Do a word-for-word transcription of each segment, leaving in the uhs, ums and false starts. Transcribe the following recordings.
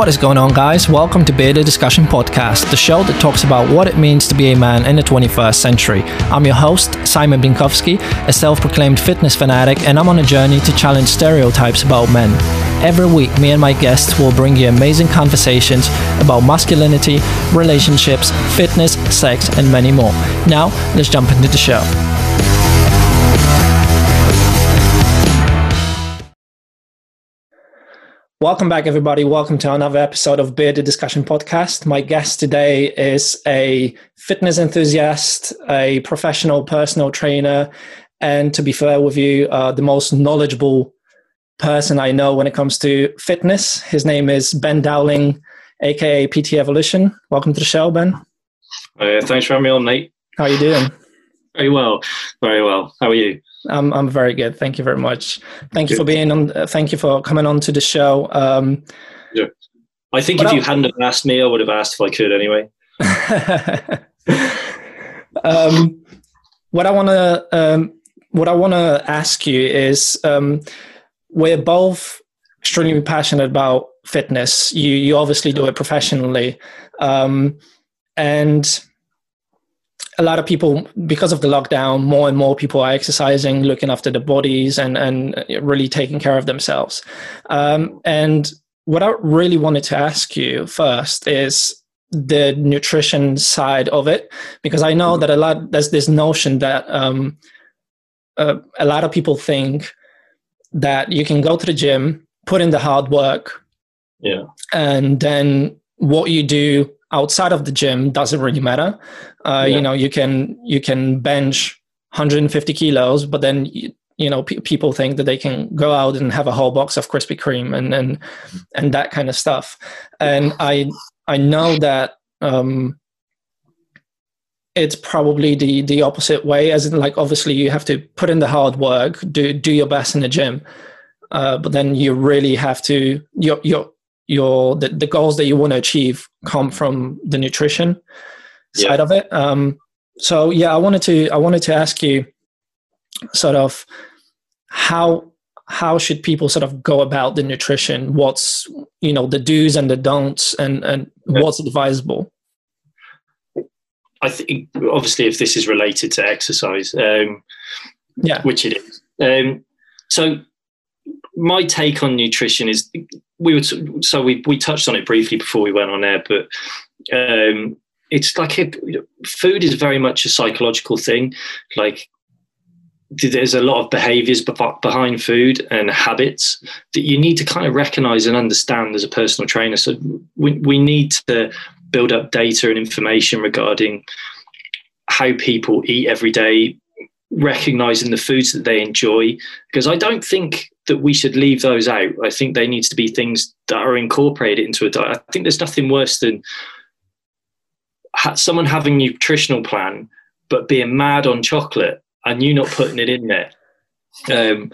What is going on, guys? Welcome to Bearded Discussion Podcast, the show that talks about what it means to be a man in the twenty-first century. I'm your host, Simon Binkowski, a self-proclaimed fitness fanatic, and I'm on a journey to challenge stereotypes about men. Every week, me and my guests will bring you amazing conversations about masculinity, relationships, fitness, sex, and many more. Now, let's jump into the show. Welcome back, everybody. Welcome to another episode of Bearded Discussion Podcast. My guest today is a fitness enthusiast, a professional personal trainer, and to be fair with you, uh, the most knowledgeable person I know when it comes to fitness. His name is Ben Dowling, aka P T Evolution. Welcome to the show, Ben. Uh, thanks for having me on, Nate. How are you doing? Very well, very well. How are you? I'm I'm very good. Thank you very much. Thank good. you for being on. Uh, thank you for coming on to the show. Um, yeah. I think if else? you hadn't asked me, I would have asked if I could anyway. um, what I want to um, what I want to ask you is, um, we're both extremely passionate about fitness. You you obviously do it professionally, um, and. A lot of people, because of the lockdown, more and more people are exercising, looking after their bodies and, and really taking care of themselves. Um, and what I really wanted to ask you first is the nutrition side of it, because I know that a lot, there's this notion that um, uh, a lot of people think that you can go to the gym, put in the hard work, yeah, and then what you do outside of the gym doesn't really matter. Uh, yeah. You know, you can you can bench one hundred fifty kilos, but then you, you know pe- people think that they can go out and have a whole box of Krispy Kreme and and and that kind of stuff. And I I know that um, it's probably the the opposite way. As in, like, obviously you have to put in the hard work, do do your best in the gym, uh, but then you really have to you're you're your the, the goals that you want to achieve come from the nutrition side yeah. of it. Um, so yeah, I wanted to, I wanted to ask you sort of how, how should people sort of go about the nutrition? What's, you know, the do's and the don'ts and, and yeah. what's advisable? I think obviously if this is related to exercise, um, yeah, which it is. Um, so my take on nutrition is we were t- so we we touched on it briefly before we went on air, but um, it's like a, food is very much a psychological thing. Like there's a lot of behaviours be- behind food and habits that you need to kind of recognise and understand as a personal trainer. So we we need to build up data and information regarding how people eat every day, recognising the foods that they enjoy, because I don't think that we should leave those out. I think they need to be things that are incorporated into a diet. I think there's nothing worse than ha- someone having a nutritional plan, but being mad on chocolate and you not putting it in there. Um,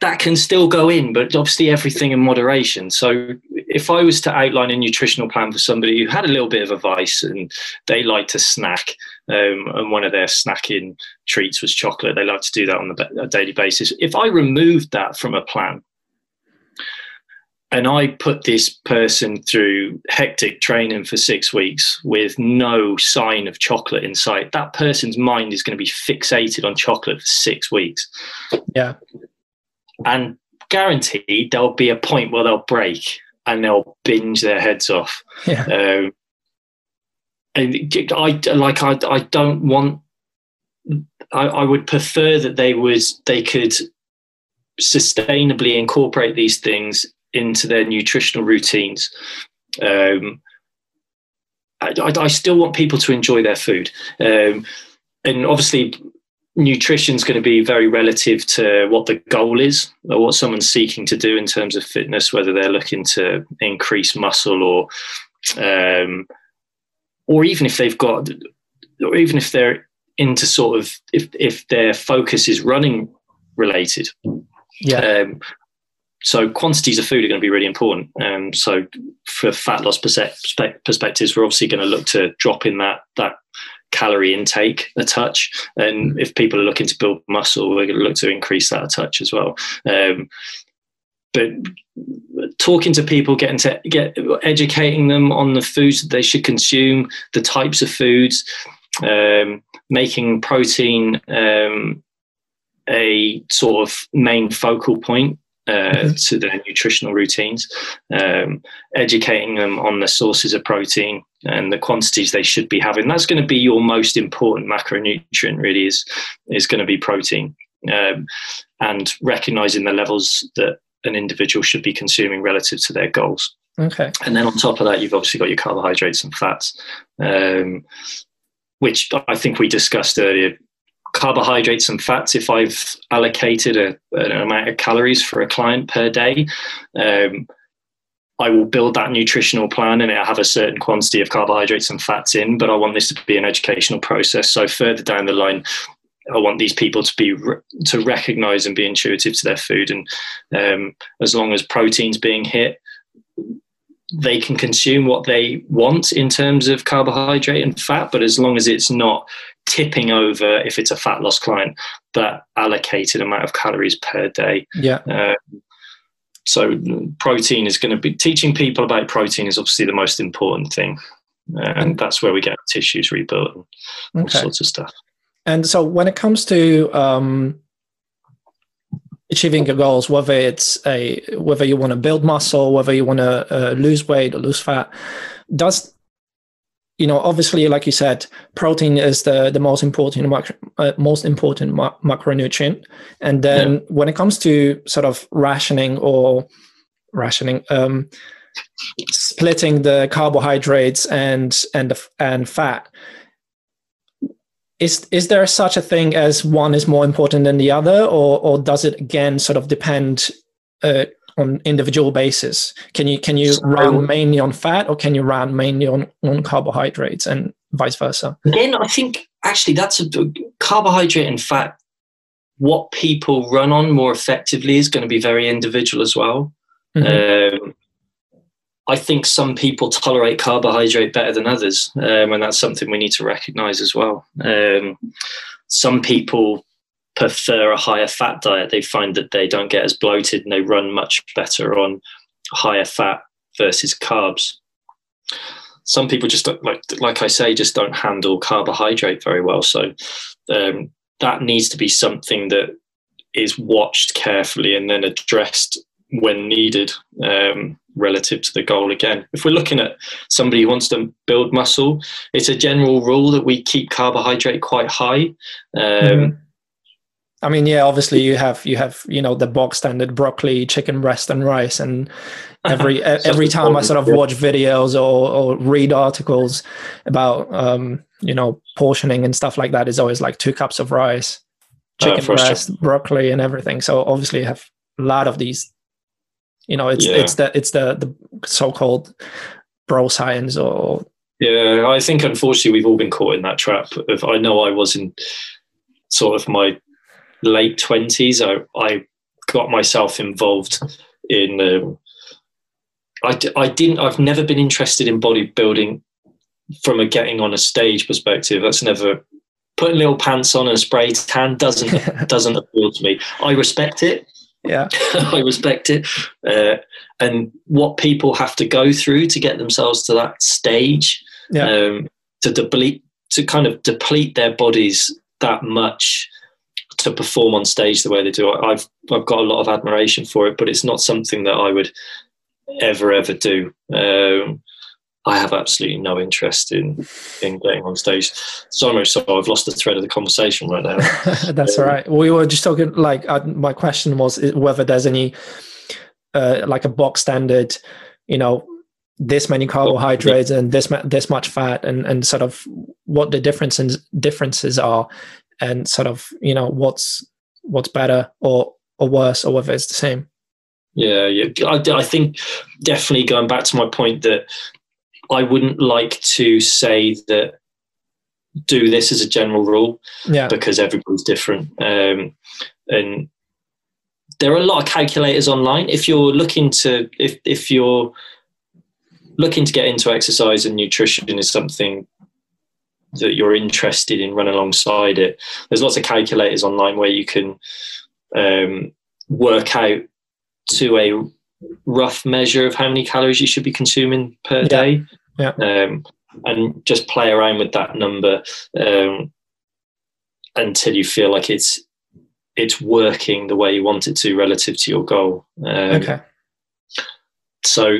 that can still go in, but obviously everything in moderation. So if I was to outline a nutritional plan for somebody who had a little bit of a vice and they like to snack, um, and one of their snacking treats was chocolate, they like to do that on a daily basis. If I removed that from a plan and I put this person through hectic training for six weeks with no sign of chocolate in sight, that person's mind is going to be fixated on chocolate for six weeks. Yeah. And guaranteed there'll be a point where they'll break and they'll binge their heads off. Yeah. Um, and I like I I don't want I, I would prefer that they was they could sustainably incorporate these things into their nutritional routines. Um, I, I, I still want people to enjoy their food, um, and obviously nutrition is going to be very relative to what the goal is or what someone's seeking to do in terms of fitness, whether they're looking to increase muscle or, um, or even if they've got, or even if they're into sort of, if, if their focus is running related. Yeah. Um, so quantities of food are going to be really important. Um, so for fat loss perspectives, we're obviously going to look to drop in that, that, calorie intake a touch, and if people are looking to build muscle, we're going to look to increase that a touch as well. Um, But talking to people, getting to get educating them on the foods that they should consume, the types of foods, um, making protein um, a sort of main focal point uh, mm-hmm. to their nutritional routines, um, educating them on the sources of protein and the quantities they should be having. That's going to be your most important macronutrient, really, is, is going to be protein, um, and recognizing the levels that an individual should be consuming relative to their goals. Okay. And then on top of that, you've obviously got your carbohydrates and fats, um, which I think we discussed earlier. Carbohydrates and fats, if I've allocated a, an amount of calories for a client per day, um, I will build that nutritional plan and it'll have a certain quantity of carbohydrates and fats in, but I want this to be an educational process. So further down the line, I want these people to be to recognize and be intuitive to their food. And um, as long as protein's being hit, they can consume what they want in terms of carbohydrate and fat, but as long as it's not tipping over, if it's a fat loss client, that allocated amount of calories per day. Yeah. Uh, so protein is going to be, teaching people about protein is obviously the most important thing. Uh, and that's where we get tissues rebuilt and all okay. sorts of stuff. And so when it comes to um, achieving your goals, whether it's a, whether you want to build muscle, whether you want to uh, lose weight or lose fat, does, you know, obviously, like you said, protein is the, the most important, macro, uh, most important ma- macronutrient. And then yeah. when it comes to sort of rationing or rationing, um, splitting the carbohydrates and, and, the, and fat, Is is there such a thing as one is more important than the other, or or does it again sort of depend uh, on individual basis? Can you can you so, run mainly on fat, or can you run mainly on, on carbohydrates, and vice versa? Again, I think actually that's a carbohydrate and fat. What people run on more effectively is going to be very individual as well. Mm-hmm. Um, I think some people tolerate carbohydrate better than others, um, and that's something we need to recognize as well. Um, some people prefer a higher fat diet. They find that they don't get as bloated and they run much better on higher fat versus carbs. Some people just don't, like, like I say, just don't handle carbohydrate very well. So um, that needs to be something that is watched carefully and then addressed when needed, um, relative to the goal. Again, if we're looking at somebody who wants to build muscle, it's a general rule that we keep carbohydrate quite high. Um, mm-hmm. I mean, yeah, obviously you have, you have, you know, the box standard broccoli, chicken breast and rice. And every, every time important. I sort of yeah. watch videos or, or read articles about, um, you know, portioning and stuff like that, is always like two cups of rice, chicken uh, breast, sure. broccoli and everything. So obviously you have a lot of these. You know, it's yeah. it's the it's the, the so-called bro science, or yeah. I think unfortunately we've all been caught in that trap. Of, I know I was in sort of my late twenties. I I got myself involved in. Um, I I didn't. I've never been interested in bodybuilding from a getting on a stage perspective. That's never. Putting little pants on and a spray tan doesn't doesn't appeal to me. I respect it. Yeah, I respect it. Uh, and what people have to go through to get themselves to that stage, yeah. um, to deplete, to kind of deplete their bodies that much to perform on stage the way they do. I, I've, I've got a lot of admiration for it, but it's not something that I would ever, ever do. Um, I have absolutely no interest in, in getting on stage. So much so I've lost the thread of the conversation right now. That's um, all right. We were just talking, like, uh, my question was whether there's any, uh, like a box standard, you know, this many carbohydrates yeah. and this this much fat, and, and sort of what the differences differences are, and sort of, you know, what's what's better or, or worse, or whether it's the same. Yeah, yeah. I, I think definitely going back to my point that I wouldn't like to say that do this as a general rule yeah. because everybody's different. Um, and there are a lot of calculators online. If you're looking to, if, if you're looking to get into exercise and nutrition is something that you're interested in, run alongside it. There's lots of calculators online where you can um, work out to a rough measure of how many calories you should be consuming per yeah. day. Yeah. Um, and just play around with that number um, until you feel like it's it's working the way you want it to relative to your goal. Um, okay. So,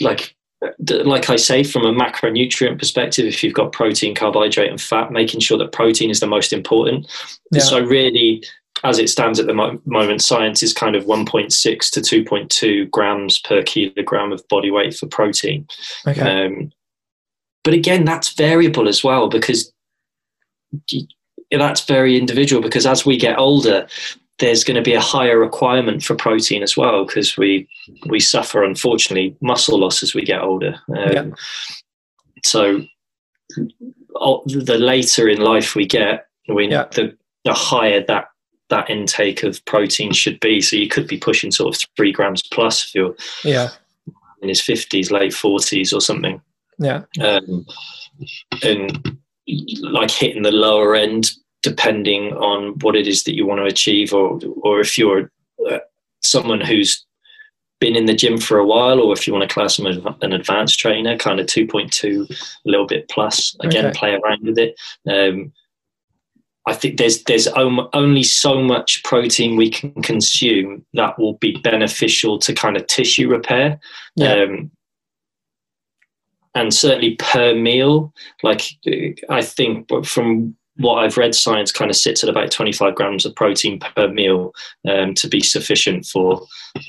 like like I say, from a macronutrient perspective, if you've got protein, carbohydrate, and fat, making sure that protein is the most important. Yeah. So really, as it stands at the mo- moment, science is kind of one point six to two point two grams per kilogram of body weight for protein. Okay. Um, but again, that's variable as well, because that's very individual, because as we get older, there's going to be a higher requirement for protein as well, because we, we suffer, unfortunately, muscle loss as we get older. Um, yeah. So the later in life we get, we yeah. the, the higher that, that intake of protein should be. So you could be pushing sort of three grams plus if you're yeah. in his fifties, late forties or something. Yeah. Um, and like hitting the lower end, depending on what it is that you want to achieve, or or if you're uh, someone who's been in the gym for a while, or if you want to class them as an advanced trainer, kind of two point two, a little bit plus. Again, okay. play around with it. Um, I think there's there's only so much protein we can consume that will be beneficial to kind of tissue repair. Yeah. Um, and certainly per meal, like I think from what I've read, science kind of sits at about twenty-five grams of protein per meal um, to be sufficient for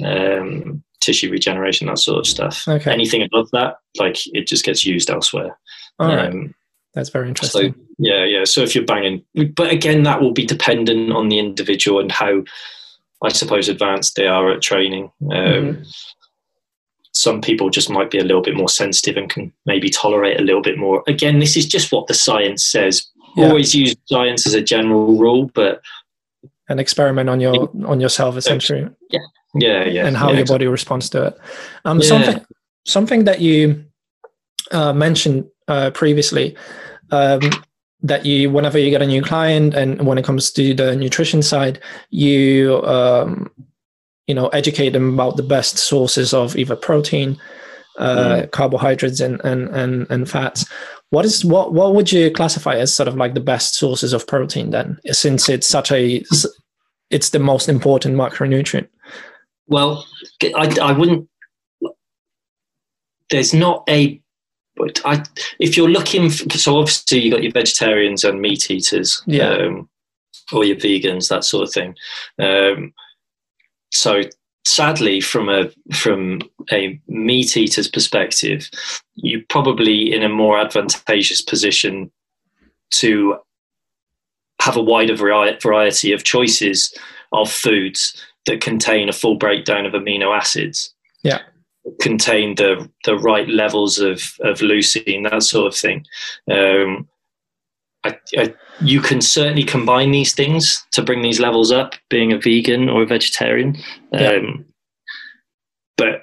um, tissue regeneration, that sort of stuff. Okay. Anything above that, like it just gets used elsewhere. All right. Um, That's very interesting. So, yeah, yeah. So if you're banging, but again, that will be dependent on the individual and how, I suppose, advanced they are at training. Um, mm-hmm. Some people just might be a little bit more sensitive and can maybe tolerate a little bit more. Again, this is just what the science says. Yeah. Always use science as a general rule, but and experiment on your on yourself essentially. Yeah, yeah, yeah. And how yeah, your exactly. body responds to it. Um, yeah. Something something that you uh, mentioned uh, previously. Um, that you, whenever you get a new client, and when it comes to the nutrition side, you um, you know educate them about the best sources of either protein, uh, mm. carbohydrates, and and and and fats. What is what what would you classify as sort of like the best sources of protein then, since it's such a it's the most important macronutrient? Well, I I wouldn't. There's not a But I, if you're looking, for, so obviously you've got your vegetarians and meat eaters, yeah. um, or your vegans, that sort of thing. Um, so sadly, from a from a meat eater's perspective, you're probably in a more advantageous position to have a wider variety of choices of foods that contain a full breakdown of amino acids. Yeah. Contain the the right levels of of leucine, that sort of thing. Um, I, I, you can certainly combine these things to bring these levels up, being a vegan or a vegetarian. Yeah. Um, but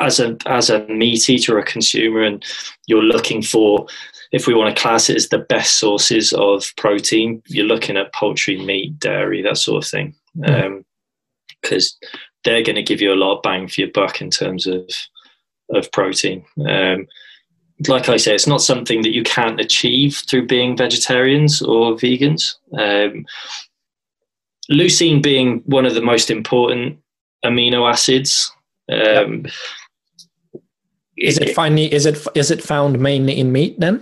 as a as a meat eater or a consumer, and you're looking for, if we want to class it as the best sources of protein, you're looking at poultry, meat, dairy, that sort of thing. Um, because they're going to give you a lot of bang for your buck in terms of of protein. Um, like I say, it's not something that you can't achieve through being vegetarians or vegans. Um, leucine being one of the most important amino acids. Um, is it, it finally is it is it found mainly in meat then?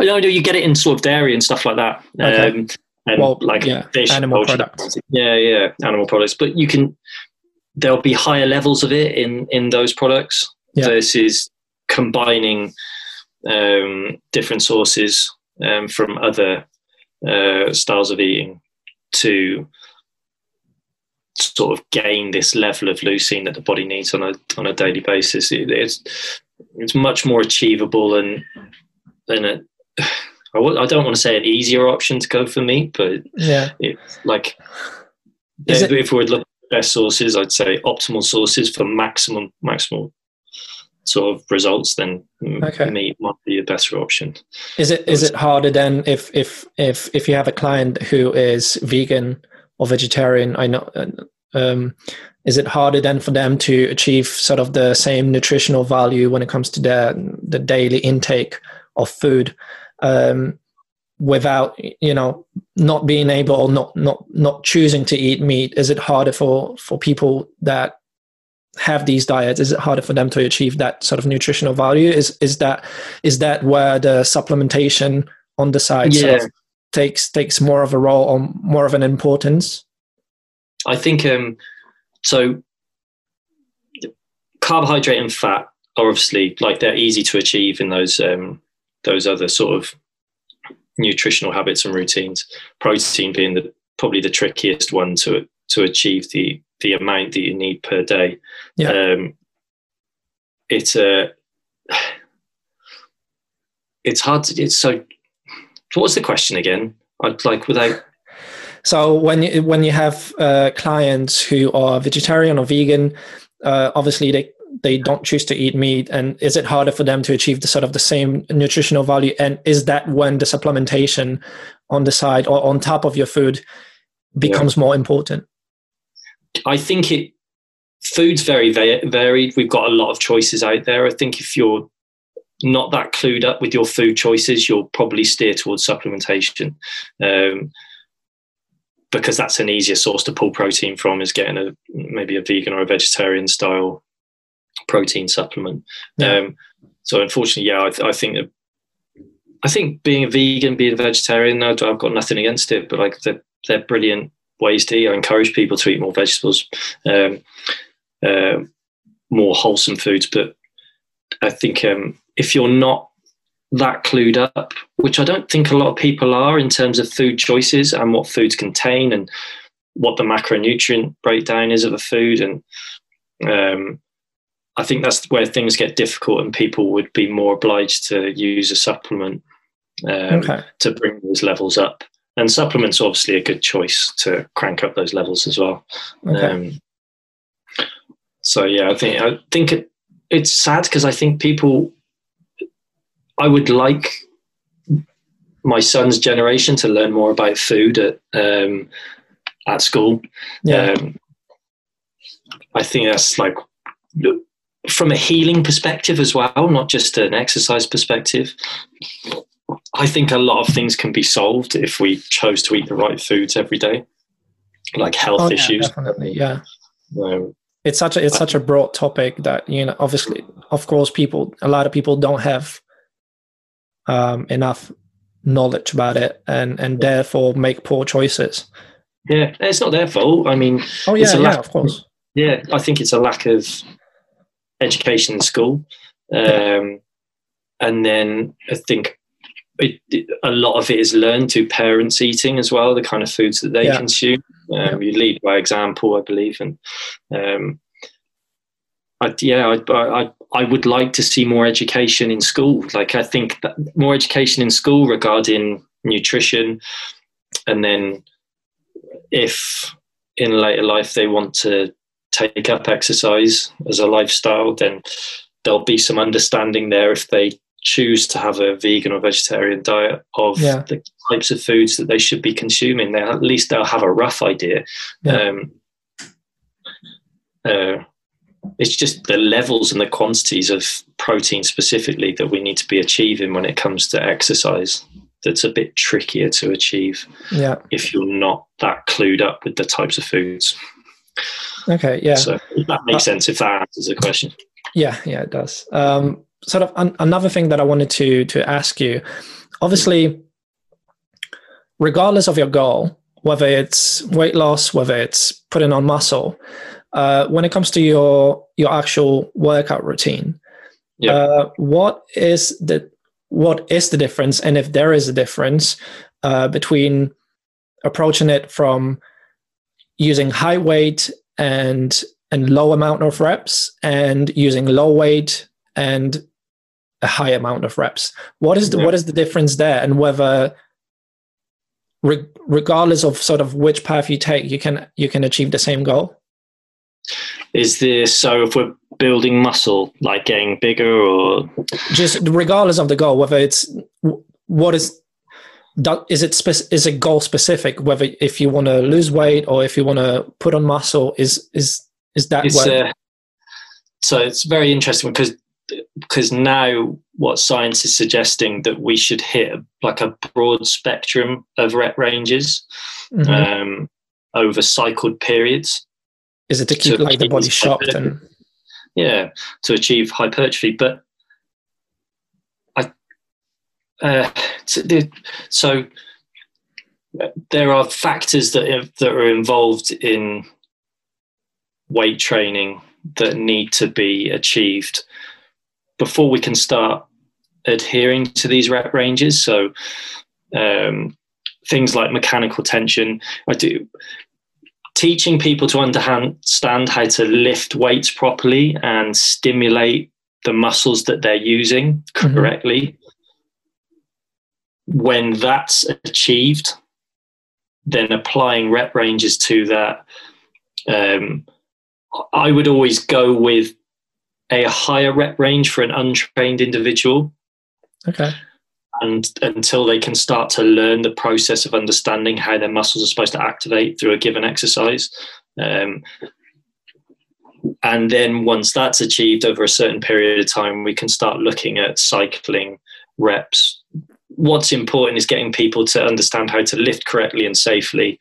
I don't know. You get it in sort of dairy and stuff like that. Okay. Um, And well, like yeah, fish, animal poultry, products. Yeah, yeah, animal products. But you can, there'll be higher levels of it in, in those products yeah. versus combining um, different sources um, from other uh, styles of eating to sort of gain this level of leucine that the body needs on a on a daily basis. It, it's it's much more achievable than than it. I don't want to say an easier option to go for meat, but yeah, it's like if, it, if we would look at the best sources, I'd say optimal sources for maximum maximal sort of results. Then okay. meat might be a better option. Is it is it harder then if if if if you have a client who is vegan or vegetarian, I know, um, is it harder then for them to achieve sort of the same nutritional value when it comes to their the daily intake of food, um, without, you know, not being able or not not not choosing to eat meat? Is it harder for for people that have these diets? Is it harder for them to achieve that sort of nutritional value? Is is that is that where the supplementation on the side yeah. sort of takes takes more of a role or more of an importance? I think um, so. Carbohydrate and fat are obviously, like, they're easy to achieve in those um, those other sort of nutritional habits and routines. Protein being the probably the trickiest one to to achieve the the amount that you need per day. Yeah. Um, it's a uh, it's hard to it's so. What was the question again? I'd like without. So when you, when you have uh, clients who are vegetarian or vegan, uh, obviously they, they don't choose to eat meat, and is it harder for them to achieve the sort of the same nutritional value? And is that when the supplementation on the side or on top of your food becomes yeah. more important? I think it food's very varied. We've got a lot of choices out there. I think if you're not that clued up with your food choices, you'll probably steer towards supplementation, um, because that's an easier source to pull protein from, is getting a maybe a vegan or a vegetarian style protein supplement. Yeah. Um, so unfortunately, yeah, I, th- I think that, I think being a vegan, being a vegetarian, I've got nothing against it, but like they're, they're brilliant ways to eat. I encourage people to eat more vegetables, um, uh, more wholesome foods, but I think um, if you're not that clued up, which I don't think a lot of people are in terms of food choices and what foods contain and what the macronutrient breakdown is of a food. And um, I think that's where things get difficult and people would be more obliged to use a supplement um, okay. to bring those levels up. And supplements are obviously a good choice to crank up those levels as well. Okay. Um, so yeah, I think, I think it, it's sad because I think people, I would like my son's generation to learn more about food at um, at school. Yeah. Um, I think that's like from a healing perspective as well, not just an exercise perspective. I think a lot of things can be solved if we chose to eat the right foods every day, like health oh, yeah, issues. Definitely, yeah. Um, It's such a it's such a broad topic that, you know, obviously, of course, people a lot of people don't have um, enough knowledge about it, and and therefore make poor choices. Yeah, it's not their fault. I mean, oh yeah, it's a yeah, lack, of course. Yeah, I think it's a lack of education in school, um, and then I think it, it, a lot of it is learned through parents eating as well, the kind of foods that they yeah. consume. Um, you lead by example, I believe, and um, I, yeah, I, I I would like to see more education in school. Like I think that more education in school regarding nutrition, and then if in later life they want to take up exercise as a lifestyle, then there'll be some understanding there if they choose to have a vegan or vegetarian diet of yeah. the types of foods that they should be consuming. Then at least they'll have a rough idea. Yeah. Um, uh, it's just the levels and the quantities of protein specifically that we need to be achieving when it comes to exercise that's a bit trickier to achieve yeah. if you're not that clued up with the types of foods. Okay, yeah. So that makes uh, sense if that answers the question. Yeah, yeah, it does. Um, Sort of an, another thing that I wanted to to ask you, obviously, regardless of your goal, whether it's weight loss, whether it's putting on muscle, uh, when it comes to your your actual workout routine, yeah. uh, what is the what is the difference, and if there is a difference uh, between approaching it from using high weight and and low amount of reps, and using low weight and a high amount of reps? What is the, yeah. what is the difference there? And whether re- regardless of sort of which path you take, you can, you can achieve the same goal. Is this, so if we're building muscle, like getting bigger, or just regardless of the goal, whether it's, what is, is it spe- is it goal specific? Whether if you want to lose weight or if you want to put on muscle, is is is that? It's, uh, so it's very interesting because because now what science is suggesting that we should hit like a broad spectrum of rep ranges mm-hmm. um, over cycled periods. Is it to keep to like the body sharp? And yeah, to achieve hypertrophy, but. Uh, so there are factors that that are involved in weight training that need to be achieved before we can start adhering to these rep ranges. So um, things like mechanical tension. I do teaching people to understand how to lift weights properly and stimulate the muscles that they're using correctly. Mm-hmm. When that's achieved, then applying rep ranges to that, um, I would always go with a higher rep range for an untrained individual. Okay. And until they can start to learn the process of understanding how their muscles are supposed to activate through a given exercise. Um, and then once that's achieved over a certain period of time, we can start looking at cycling reps. What's important is getting people to understand how to lift correctly and safely,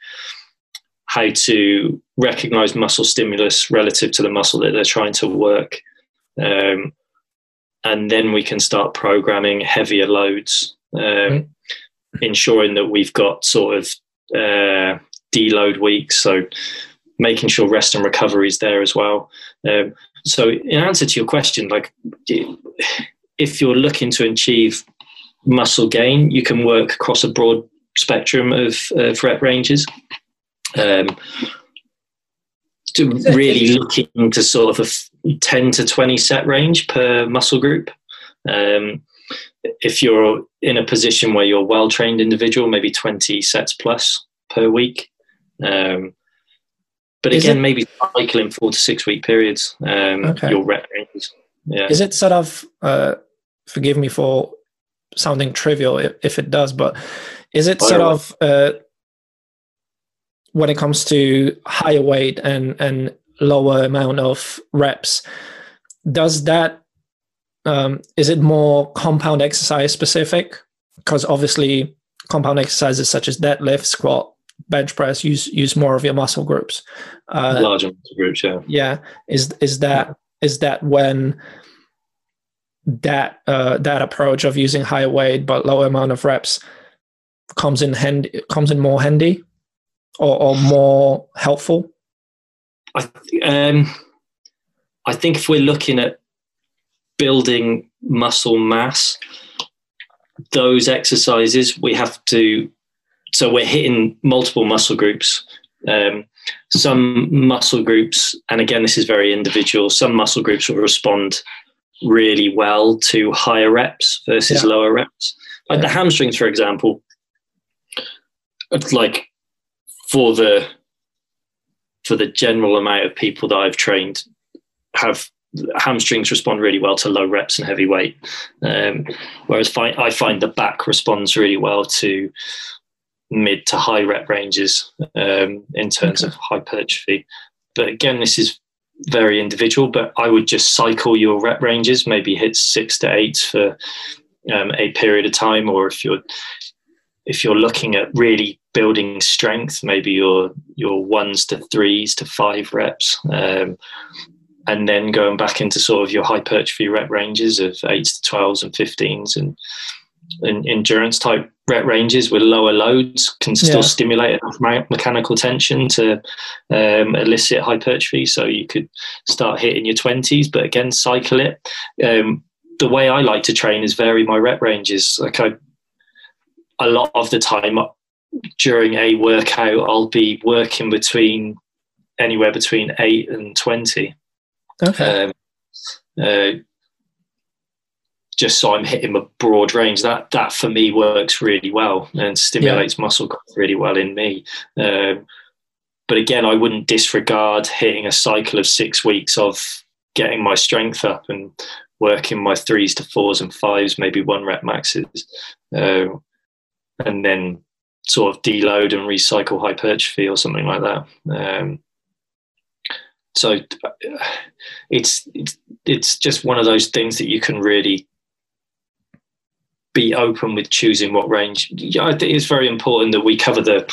how to recognize muscle stimulus relative to the muscle that they're trying to work. Um, and then we can start programming heavier loads, um, right. ensuring that we've got sort of uh, deload weeks. So making sure rest and recovery is there as well. Um, so in answer to your question, like if you're looking to achieve muscle gain, you can work across a broad spectrum of, of rep ranges. Um, to really looking to sort of a ten to twenty set range per muscle group. Um, if you're in a position where you're a well-trained individual, maybe twenty sets plus per week. Um, but Is again, it- maybe cycling four to six week periods, um, okay. your rep ranges. Yeah. Is it sort of, uh, forgive me for sounding trivial if it does, but is it sort of uh, when it comes to higher weight and and lower amount of reps, does that um, is it more compound exercise specific? Because obviously compound exercises such as deadlift, squat, bench press use use more of your muscle groups, uh, larger muscle groups. Yeah, yeah. Is is that is that when that uh that approach of using high weight but lower amount of reps comes in handy comes in more handy or, or more helpful? I th- um I think if we're looking at building muscle mass, those exercises we have to, so we're hitting multiple muscle groups. Um some muscle groups, and again this is very individual, some muscle groups will respond really well to higher reps versus yeah. lower reps. Like yeah. the hamstrings, for example, like for the for the general amount of people that I've trained, have hamstrings respond really well to low reps and heavy weight. Um, whereas fi- I find the back responds really well to mid to high rep ranges um, in terms okay. of hypertrophy. But again, this is very individual, but I would just cycle your rep ranges, maybe hit six to eights for um, a period of time. Or if you're if you're looking at really building strength, maybe your your ones to threes to five reps, um, and then going back into sort of your hypertrophy rep ranges of eights to twelves and fifteens and and endurance type rep ranges with lower loads can still yeah. stimulate enough mechanical tension to um, elicit hypertrophy. So you could start hitting your twenties, but again, cycle it. Um, the way I like to train is vary my rep ranges. Like I, a lot of the time during a workout, I'll be working between anywhere between eight and twenty. Okay. Um, uh, just so I'm hitting a broad range. That that for me works really well and stimulates yeah. muscle growth really well in me. Um, but again, I wouldn't disregard hitting a cycle of six weeks of getting my strength up and working my threes to fours and fives, maybe one rep maxes. Um, and then sort of deload and recycle hypertrophy or something like that. Um, so it's, it's, it's just one of those things that you can really be open with choosing what range. Yeah, I think it's very important that we cover the,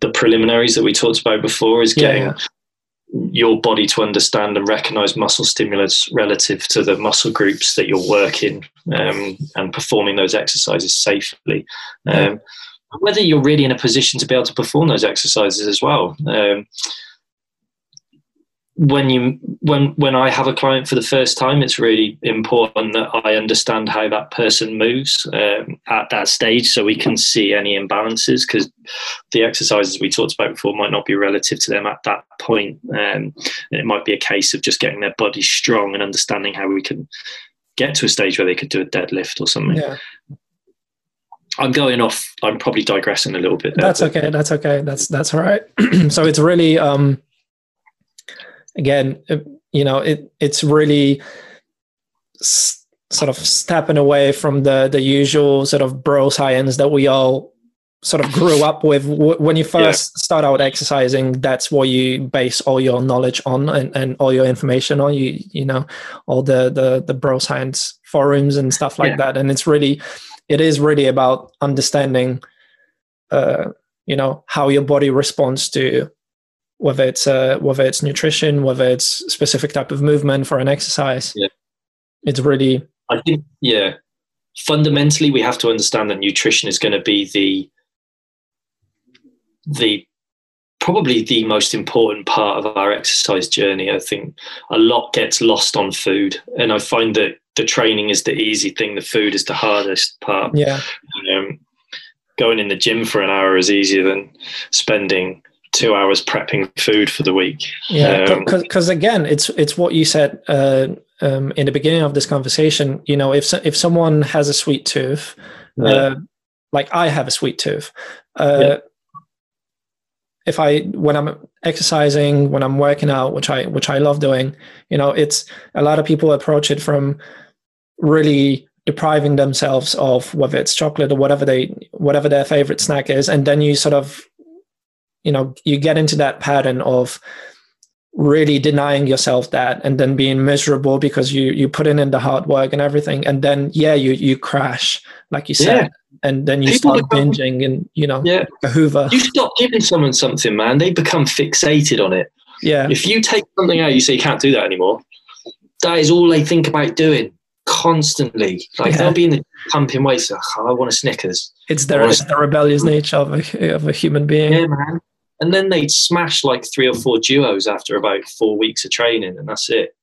the preliminaries that we talked about before, is getting yeah. your body to understand and recognize muscle stimulus relative to the muscle groups that you're working, um, and performing those exercises safely. Um, whether you're really in a position to be able to perform those exercises as well. Um, when you, when, when I have a client for the first time, it's really important that I understand how that person moves um, at that stage, so we can see any imbalances, because the exercises we talked about before might not be relative to them at that point. Um, and it might be a case of just getting their body strong and understanding how we can get to a stage where they could do a deadlift or something. Yeah. I'm going off. I'm probably digressing a little bit there. That's okay. That's okay. That's, that's all right. So it's really, um, again, you know, it, it's really s- sort of stepping away from the, the usual sort of bro science that we all sort of grew up with. When you first yeah. start out exercising, that's what you base all your knowledge on, and, and all your information on, you, you know, all the, the, the bro science forums and stuff like yeah. that. And it's really, it is really about understanding, uh, you know, how your body responds to, whether it's uh, whether it's nutrition, whether it's specific type of movement for an exercise. Yeah. It's really, I think, yeah. fundamentally, we have to understand that nutrition is going to be the, the probably the most important part of our exercise journey. I think a lot gets lost on food, and I find that the training is the easy thing. The food is the hardest part. Yeah. Um, going in the gym for an hour is easier than spending two hours prepping food for the week. Yeah, because um, again, it's it's what you said uh, um, in the beginning of this conversation. You know, if so, if someone has a sweet tooth, yeah. uh, like I have a sweet tooth, uh, yeah. if I when I'm exercising, when I'm working out, which I which I love doing, you know, it's a lot of people approach it from really depriving themselves of, whether it's chocolate or whatever they whatever their favorite snack is, and then you sort of, you know, you get into that pattern of really denying yourself that, and then being miserable because you you put in, in the hard work and everything, and then yeah, you you crash, like you said, yeah. and then you People start become, binging and you know, yeah. a Hoover. You stop giving someone something, man. They become fixated on it. Yeah. If you take something out, you say you can't do that anymore. That is all they think about doing constantly. Like yeah. they'll be in the pumping weights. Like, oh, I want a Snickers. It's their it's the rebellious nature of a of a human being. Yeah, man. And then they'd smash like three or four duos after about four weeks of training, and that's it.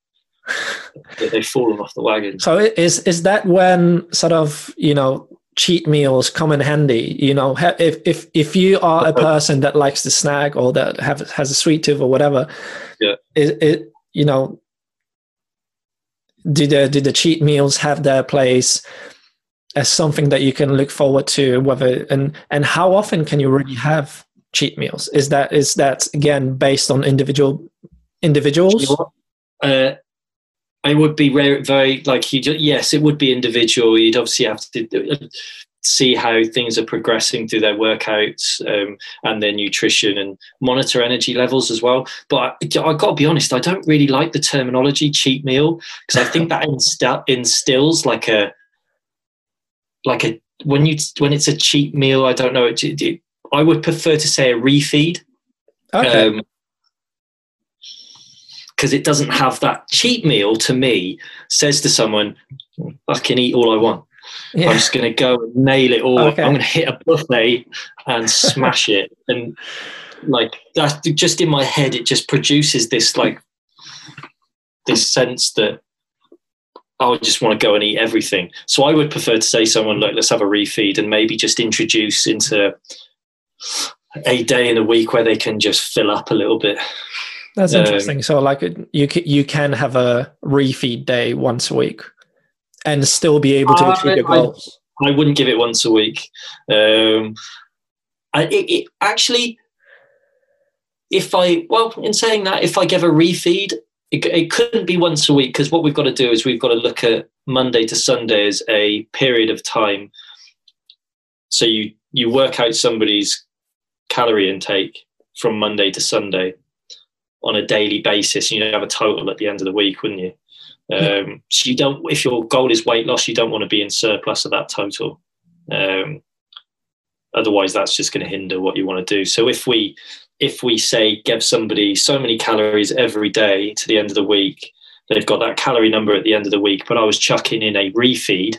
They've fallen off the wagon. So is is that when sort of, you know, cheat meals come in handy? You know, if if if you are a person that likes to snack or that have, has a sweet tooth or whatever, yeah, it, it you know, do the do the cheat meals have their place as something that you can look forward to? Whether and and how often can you really have cheat meals? Is that is that again based on individual individuals? Uh, it would be rare, very like you. Just, yes, it would be individual. You'd obviously have to see how things are progressing through their workouts um, and their nutrition, and monitor energy levels as well. But I, I got to be honest, I don't really like the terminology cheat meal, because I think that inst- instills like a like a when you when it's a cheat meal. I don't know. It, it, I would prefer to say a refeed, okay. um, because it doesn't have that. Cheat meal to me says to someone, I can eat all I want. Yeah. I'm just going to go and nail it all. Okay. I'm going to hit a buffet and smash it. And like that, just in my head, it just produces this, like this sense that I just want to go and eat everything. So I would prefer to say to someone, look, let's have a refeed, and maybe just introduce into a day in a week where they can just fill up a little bit. That's interesting. Um, so like you you can have a refeed day once a week and still be able to achieve I, your goals. I, I wouldn't give it once a week. Um, I, it, it actually, if I, well, in saying that, if I give a refeed, it, it couldn't be once a week, because what we've got to do is we've got to look at Monday to Sunday as a period of time. So you you work out somebody's calorie intake from Monday to Sunday on a daily basis, and you'd have a total at the end of the week, wouldn't you? Um, so you don't, if your goal is weight loss, you don't want to be in surplus of that total. Um, otherwise that's just going to hinder what you want to do. So if we, if we say, give somebody so many calories every day to the end of the week, they've got that calorie number at the end of the week, but I was chucking in a refeed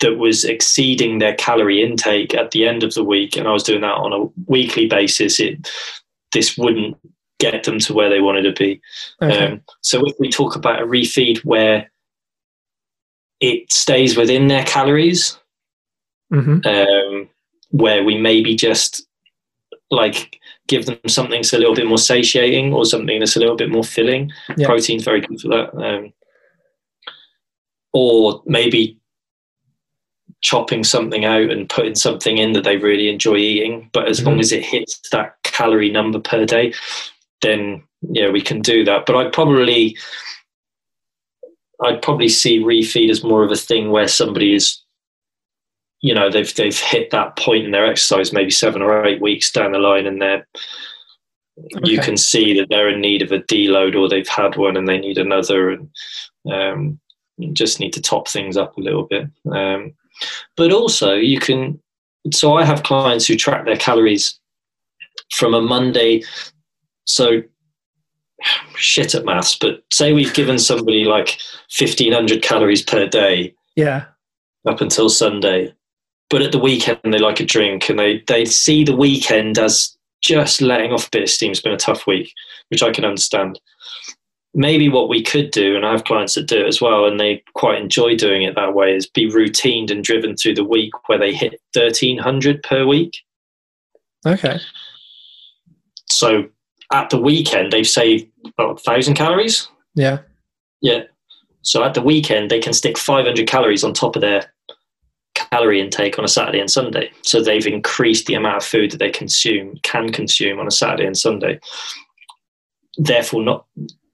that was exceeding their calorie intake at the end of the week, and I was doing that on a weekly basis, it, this wouldn't get them to where they wanted to be. Okay. Um, so if we talk about a refeed where it stays within their calories, mm-hmm. um, where we maybe just like give them something that's a little bit more satiating or something that's a little bit more filling. Yep. Protein's very good for that. Um, or maybe chopping something out and putting something in that they really enjoy eating, but as mm-hmm. long as it hits that calorie number per day, then yeah, we can do that. But I'd probably, I'd probably see refeed as more of a thing where somebody is, you know, they've they've hit that point in their exercise, maybe seven or eight weeks down the line, and they're okay. you can see that they're in need of a deload, or they've had one and they need another, and um, you just need to top things up a little bit. Um, but also you can, so I have clients who track their calories from a Monday. So shit at maths, but say we've given somebody like fifteen hundred calories per day. Yeah. Up until Sunday. But at the weekend, they like a drink, and they, they see the weekend as just letting off a bit of steam. It's been a tough week, which I can understand. Maybe what we could do, and I have clients that do it as well, and they quite enjoy doing it that way, is be routined and driven through the week where they hit thirteen hundred per week. Okay. So at the weekend, they've saved about one thousand calories. Yeah. Yeah. So at the weekend, they can stick five hundred calories on top of their calorie intake on a Saturday and Sunday. So they've increased the amount of food that they consume, can consume on a Saturday and Sunday. Therefore, not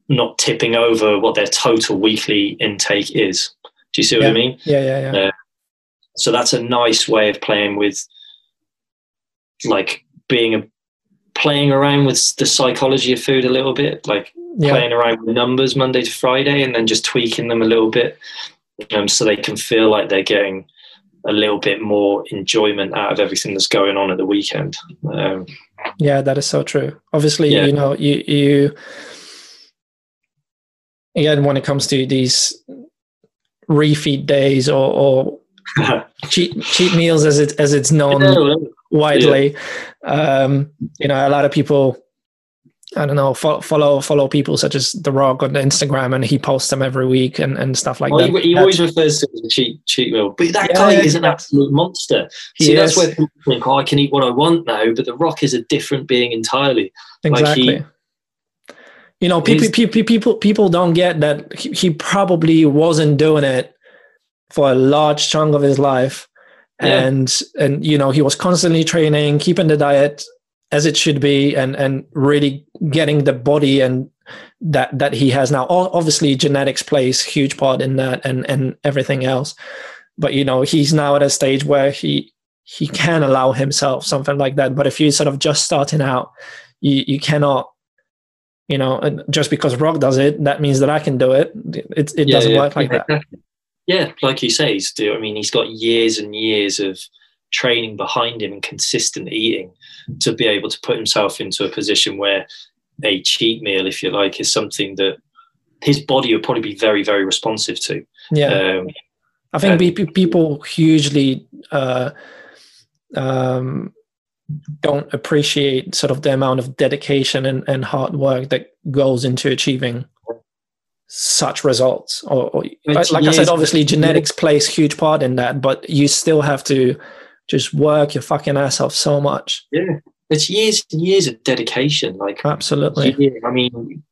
not tipping over what their total weekly intake is. Do you see what yeah. I mean? Yeah, yeah, yeah. Uh, so that's a nice way of playing with, like, being a playing around with the psychology of food a little bit, like yeah. playing around with numbers Monday to Friday, and then just tweaking them a little bit, um, so they can feel like they're getting a little bit more enjoyment out of everything that's going on at the weekend. Um, yeah, that is so true. Obviously, yeah. you know, you, you, again, when it comes to these refeed days or, or cheat, cheat meals as it, as it's known, yeah, well, widely, yeah. um you know, a lot of people, I don't know, follow follow, follow people such as The Rock on Instagram, and he posts them every week and, and stuff like well, that. He, he always refers to it as a cheat cheat meal, but that yeah, guy is an absolute monster. He See, is. That's where people think, "Oh, I can eat what I want now," but The Rock is a different being entirely. Exactly. Like he, you know, people people people people don't get that he, he probably wasn't doing it for a large chunk of his life. Yeah. And, and, you know, he was constantly training, keeping the diet as it should be, and, and really getting the body and that, that he has now. Obviously genetics plays a huge part in that, and, and everything else, but, you know, he's now at a stage where he, he can allow himself something like that. But if you sort of just starting out, you, you cannot, you know, just because Rock does it, that means that I can do it. It, it yeah, doesn't yeah. work like that. Yeah, like you say, he's do. I mean, he's got years and years of training behind him and consistent eating to be able to put himself into a position where a cheat meal, if you like, is something that his body would probably be very, very responsive to. Yeah, um, I think and- people hugely uh, um, don't appreciate sort of the amount of dedication and, and hard work that goes into achieving such results, or, or like I said, obviously genetics plays a huge part in that, but you still have to just work your fucking ass off so much. Yeah, it's years and years of dedication. Like, absolutely. Years, I mean,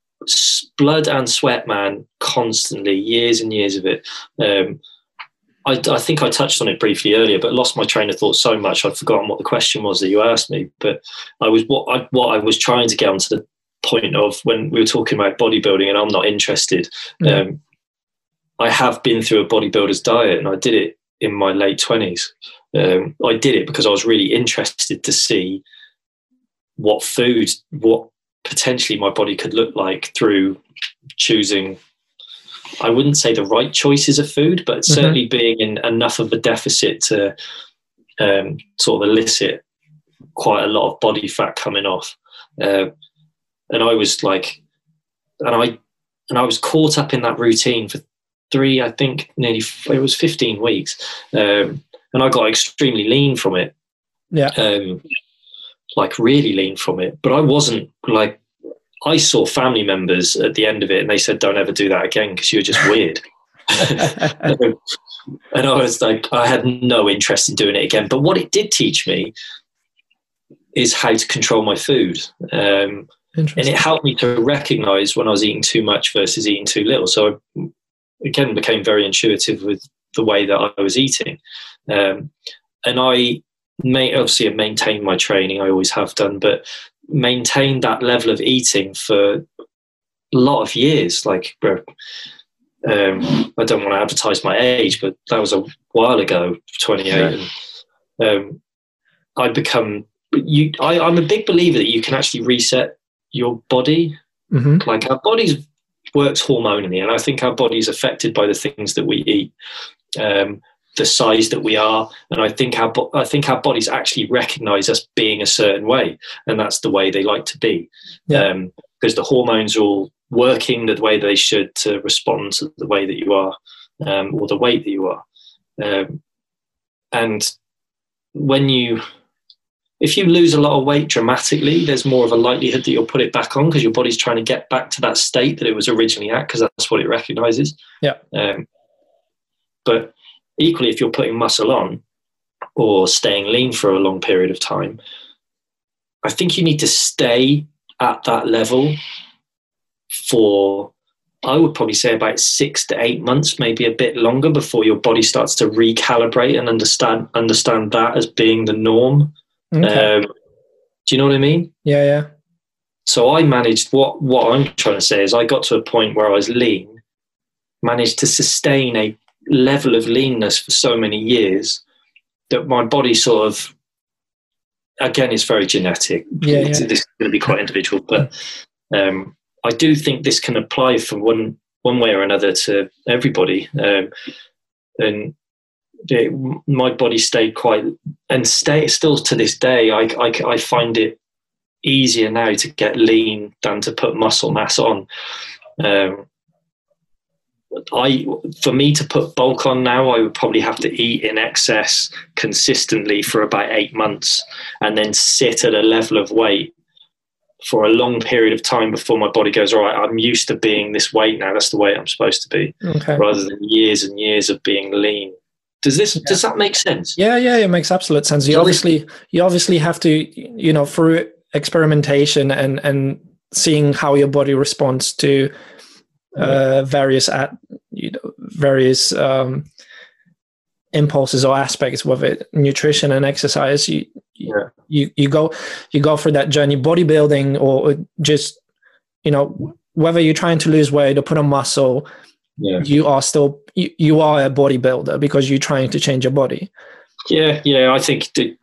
blood and sweat, man, constantly, years and years of it. Um, I, I think I touched on it briefly earlier, but lost my train of thought so much I've forgotten what the question was that you asked me. But I was what I what I was trying to get onto the point of when we were talking about bodybuilding, and I'm not interested. Mm. Um, I have been through a bodybuilder's diet, and I did it in my late twenties. Um, I did it because I was really interested to see what food, what potentially my body could look like through choosing, I wouldn't say the right choices of food, but mm-hmm. certainly being in enough of a deficit to um, sort of elicit quite a lot of body fat coming off. Uh, and I was like, and I, and I was caught up in that routine for three, I think nearly, it was fifteen weeks. Um, and I got extremely lean from it. Yeah. Um, like really lean from it, but I wasn't like, I saw family members at the end of it and they said, don't ever do that again, because you're just weird. And I was like, I had no interest in doing it again. But what it did teach me is how to control my food. Um, and it helped me to recognize when I was eating too much versus eating too little. So I, again, became very intuitive with the way that I was eating. Um, and I may, obviously have maintained my training. I always have done, but maintained that level of eating for a lot of years. Like, um, I don't want to advertise my age, but that was a while ago, twenty-eight. Yeah. Um, I'd become... You, I, I'm a big believer that you can actually reset your body. Mm-hmm. Like our bodies works hormonally, and I think our body is affected by the things that we eat, um, the size that we are, and I think our I think our bodies actually recognise us being a certain way, and that's the way they like to be, because yeah. um, the hormones are all working the way they should to respond to the way that you are, um, or the weight that you are, um, and when you. If you lose a lot of weight dramatically, there's more of a likelihood that you'll put it back on because your body's trying to get back to that state that it was originally at, because that's what it recognises. Yeah. Um, but equally, if you're putting muscle on or staying lean for a long period of time, I think you need to stay at that level for, I would probably say, about six to eight months, maybe a bit longer, before your body starts to recalibrate and understand understand that as being the norm. Okay. Um, do you know what I mean? Yeah, yeah. So I managed, what, what I'm trying to say is I got to a point where I was lean, managed to sustain a level of leanness for so many years that my body sort of, again, it's very genetic. Yeah, yeah. This is going to be quite individual, but um, I do think this can apply for one, one way or another to everybody. Um, and It, my body stayed quite, and stay still to this day, I, I, I find it easier now to get lean than to put muscle mass on. Um, I, for me to put bulk on now, I would probably have to eat in excess consistently for about eight months and then sit at a level of weight for a long period of time before my body goes, all right, I'm used to being this weight now, that's the weight I'm supposed to be, okay. rather than years and years of being lean. Does this, yeah. does that make sense? Yeah, yeah, it makes absolute sense. You obviously, you obviously have to, you know, through experimentation and, and seeing how your body responds to uh, various, at, you know, various um, impulses or aspects of it, nutrition and exercise. You, yeah. you, you go, you go through that journey, bodybuilding, or just, you know, whether you're trying to lose weight or put on muscle. Yeah. You are still, you, you are a bodybuilder because you're trying to change your body. Yeah, yeah. I think the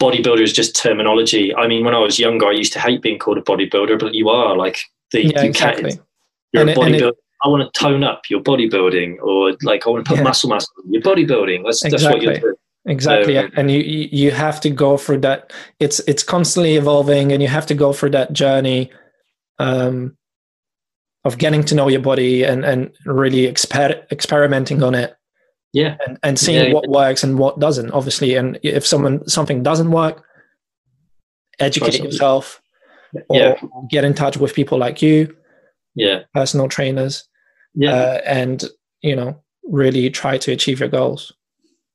bodybuilder is just terminology. I mean, when I was younger, I used to hate being called a bodybuilder, but you are like, the, yeah, you exactly. can't, you're and a it, bodybuilder. It, I want to tone up, your bodybuilding, or like I want to put yeah. muscle mass on, your bodybuilding. That's, exactly. that's what you're doing. Exactly. Um, and you, you have to go through that. It's, it's constantly evolving, and you have to go through that journey. Um, of getting to know your body and, and really exper experimenting on it. Yeah. And, and seeing yeah. what works and what doesn't, obviously. And if someone, something doesn't work, educate yourself or yeah. get in touch with people like you. Yeah. Personal trainers. Yeah. Uh, and, you know, really try to achieve your goals.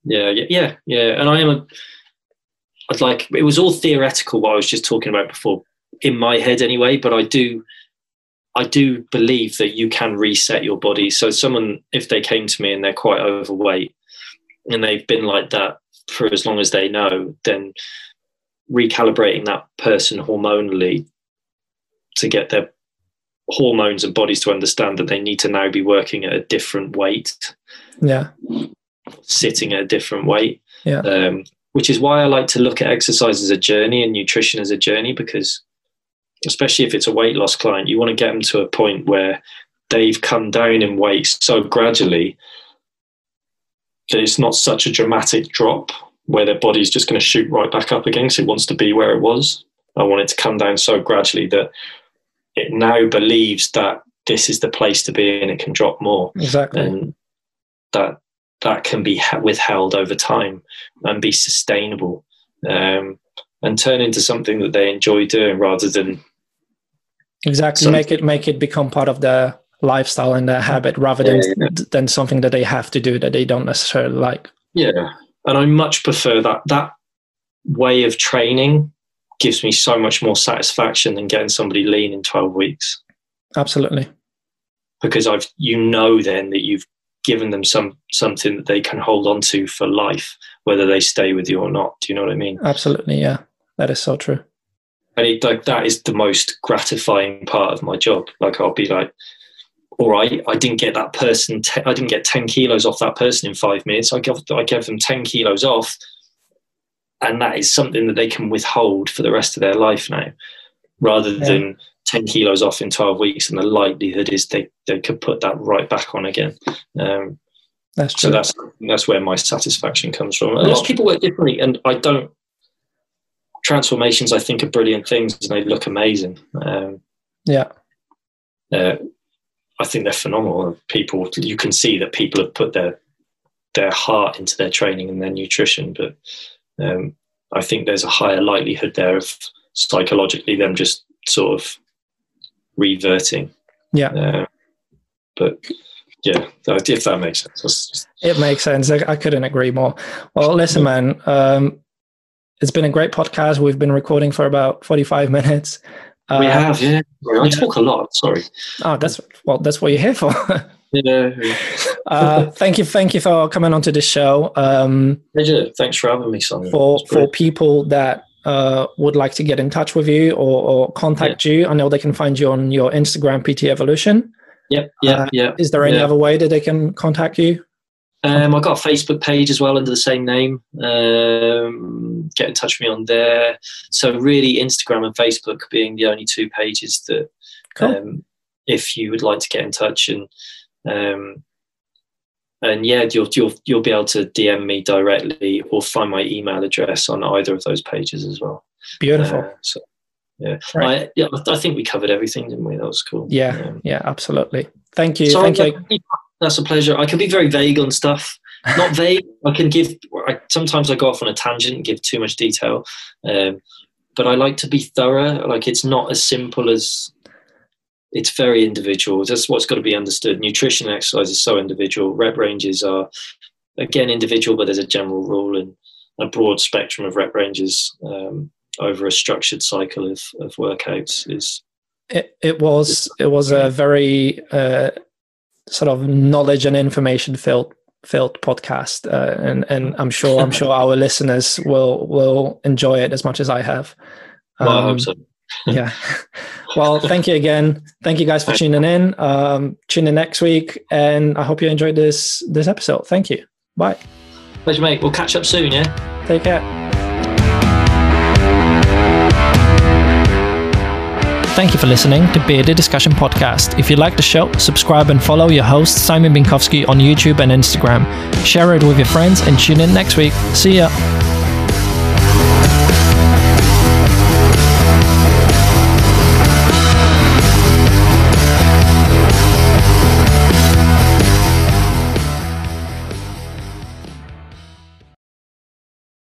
Yeah. Yeah. Yeah. yeah. And I am a, I'd like, it was all theoretical what I was just talking about before in my head anyway, but I do, I do believe that you can reset your body. So someone, if they came to me and they're quite overweight and they've been like that for as long as they know, then recalibrating that person hormonally to get their hormones and bodies to understand that they need to now be working at a different weight, yeah, sitting at a different weight, Yeah. Um, which is why I like to look at exercise as a journey and nutrition as a journey, because especially if it's a weight loss client, you want to get them to a point where they've come down in weight so gradually that it's not such a dramatic drop where their body's just going to shoot right back up again. So it wants to be where it was. I want it to come down so gradually that it now believes that this is the place to be and it can drop more. Exactly. And that, that can be withheld over time and be sustainable, um, and turn into something that they enjoy doing rather than. Exactly. Something. Make it, make it become part of their lifestyle and their habit rather than, yeah, yeah. than something that they have to do that they don't necessarily like. Yeah. And I much prefer that. That way of training gives me so much more satisfaction than getting somebody lean in twelve weeks. Absolutely. Because I've, you know, then that you've given them some, something that they can hold on to for life, whether they stay with you or not. Do you know what I mean? Absolutely. Yeah. That is so true. And it, like, that is the most gratifying part of my job. Like, I'll be like, all right, I didn't get that person, te- I didn't get ten kilos off that person in five minutes. I gave, I gave them ten kilos off. And that is something that they can withhold for the rest of their life now, rather yeah. than ten kilos off in twelve weeks. And the likelihood is they, they could put that right back on again. Um, that's true. So that's, that's where my satisfaction comes from. A lot of people work differently, and I don't, transformations I think are brilliant things and they look amazing. Um, yeah. Uh, I think they're phenomenal. People, you can see that people have put their, their heart into their training and their nutrition, but um, I think there's a higher likelihood there of psychologically them just sort of reverting. Yeah. Uh, but yeah, if that makes sense. It makes sense. I, I couldn't agree more. Well, listen, man, um, it's been a great podcast. We've been recording for about forty-five minutes. Uh, we have, yeah. I talk a lot. Sorry. Oh, that's well. That's what you're here for. yeah. uh, thank you, thank you for coming onto the show. Um, Pleasure. Thanks for having me, Simon. For for people that uh, would like to get in touch with you or, or contact yeah. you, I know they can find you on your Instagram, P T Evolution. Yep. Yeah. Uh, yeah. Is there any yeah. other way that they can contact you? Um, I've got a Facebook page as well under the same name. Um, get in touch with me on there. So really Instagram and Facebook being the only two pages that cool. um, if you would like to get in touch and, um, and yeah, you'll, you'll, you'll be able to D M me directly or find my email address on either of those pages as well. Beautiful. Uh, so, yeah. Right. I, yeah, I think we covered everything, didn't we? That was cool. Yeah. Um, yeah, absolutely. Thank you. Sorry, Thank you. That's a pleasure. I can be very vague on stuff. Not vague. I can give, I, sometimes I go off on a tangent and give too much detail. Um, but I like to be thorough. Like, it's not as simple as, it's very individual. That's what's got to be understood. Nutrition and exercise is so individual. Rep ranges are, again, individual, but there's a general rule and a broad spectrum of rep ranges um, over a structured cycle of, of workouts. Is It, it was, it was a very, uh, sort of knowledge and information filled filled podcast, uh, and and I'm sure I'm sure our listeners will will enjoy it as much as I have. Um, well, I hope so. yeah. Well, thank you again. Thank you guys for tuning in. Um, tune in next week, and I hope you enjoyed this this episode. Thank you. Bye. Pleasure, mate. We'll catch up soon. Yeah. Take care. Thank you for listening to Bearded Discussion Podcast. If you like the show, subscribe and follow your host, Simon Binkowski, on YouTube and Instagram. Share it with your friends and tune in next week. See ya.